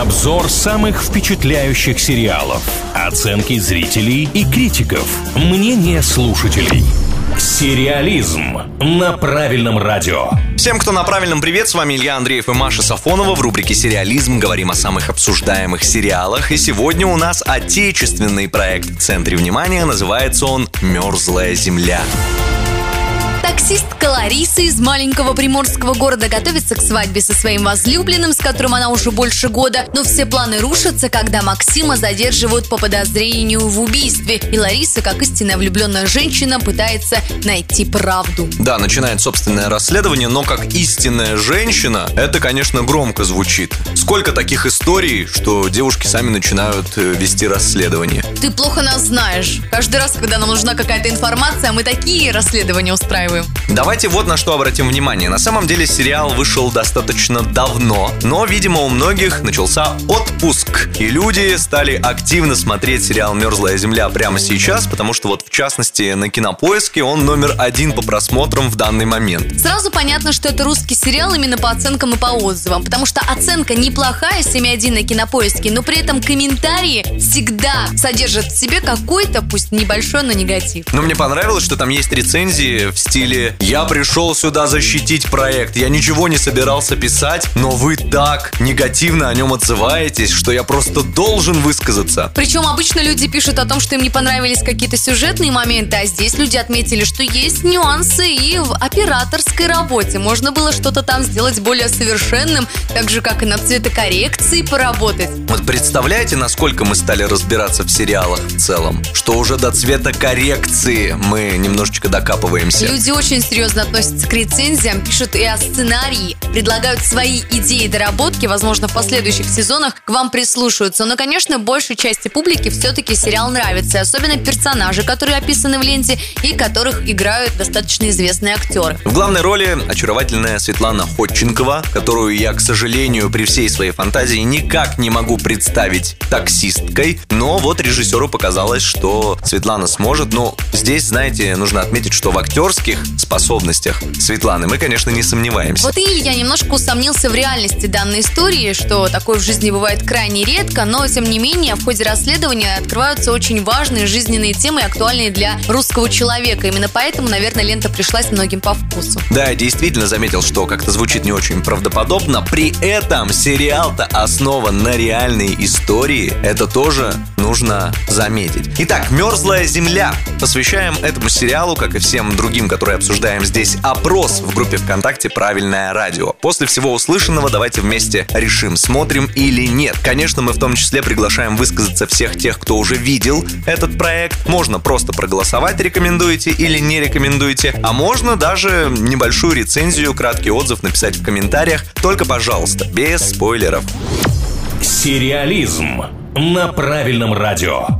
Обзор самых впечатляющих сериалов, оценки зрителей и критиков, мнение слушателей. Сериализм на правильном радио. Всем, кто на правильном, привет. С вами Илья Андреев и Маша Сафонова. В рубрике «Сериализм» говорим о самых обсуждаемых сериалах. И сегодня у нас отечественный проект в центре внимания. Называется он «Мёрзлая земля». Таксистка Лариса из маленького приморского города готовится к свадьбе со своим возлюбленным, с которым она уже больше года. Но все планы рушатся, когда Максима задерживают по подозрению в убийстве. И Лариса, как истинная влюбленная женщина, пытается найти правду. Да, начинает собственное расследование, но как истинная женщина, это, конечно, громко звучит. Сколько таких историй, что девушки сами начинают вести расследование. Ты плохо нас знаешь. Каждый раз, когда нам нужна какая-то информация, мы такие расследования устраиваем. Давайте вот на что обратим внимание. На самом деле сериал вышел достаточно давно, но, видимо, у многих начался отпуск. И люди стали активно смотреть сериал «Мёрзлая земля» прямо сейчас, потому что вот, в частности, на Кинопоиске он №1 по просмотрам в данный момент. Сразу понятно, что это русский сериал именно по оценкам и по отзывам, потому что оценка неплохая, 7.1 на Кинопоиске, но при этом комментарии всегда содержат в себе какой-то, пусть небольшой, но негатив. Но мне понравилось, что там есть рецензии в стиле «Я пришел сюда защитить проект, я ничего не собирался писать, но вы так негативно о нем отзываетесь, что я просто должен высказаться». Причем обычно люди пишут о том, что им не понравились какие-то сюжетные моменты, а здесь люди отметили, что есть нюансы и в операторской работе. Можно было что-то там сделать более совершенным, так же, как и над цветокоррекцией поработать. Вот представляете, насколько мы стали разбираться в сериалах в целом? Что уже до цветокоррекции мы немножечко докапываемся. Люди очень серьезно относятся к рецензиям, пишут и о сценарии, предлагают свои идеи и доработки, возможно, в последующих сезонах к вам прислушаются. Но, конечно, большей части публики все-таки сериал нравится, особенно персонажи, которые описаны в ленте и которых играют достаточно известные актеры. В главной роли очаровательная Светлана Ходченкова, которую я, к сожалению, при всей своей фантазии никак не могу представить таксисткой, но вот режиссеру показалось, что Светлана сможет. Но здесь, знаете, нужно отметить, что в актерских способностях Светланы мы, конечно, не сомневаемся. Вот и я немножко усомнился в реальности данной истории, что такое в жизни бывает крайне редко, но, тем не менее, в ходе расследования открываются очень важные жизненные темы, актуальные для русского человека. Именно поэтому, наверное, лента пришлась многим по вкусу. Да, я действительно заметил, что как-то звучит не очень правдоподобно. При этом сериал-то основан на реальной истории. Это тоже нужно заметить. Итак, «Мёрзлая земля». Посвящаем этому сериалу, как и всем другим, которые обсуждаем здесь, опрос в группе ВКонтакте «Правильное радио». После всего услышанного давайте вместе решим, смотрим или нет. Конечно, мы в том числе приглашаем высказаться всех тех, кто уже видел этот проект. Можно просто проголосовать, рекомендуете или не рекомендуете. А можно даже небольшую рецензию, краткий отзыв написать в комментариях. Только, пожалуйста, без спойлеров. Сериализм на правильном радио.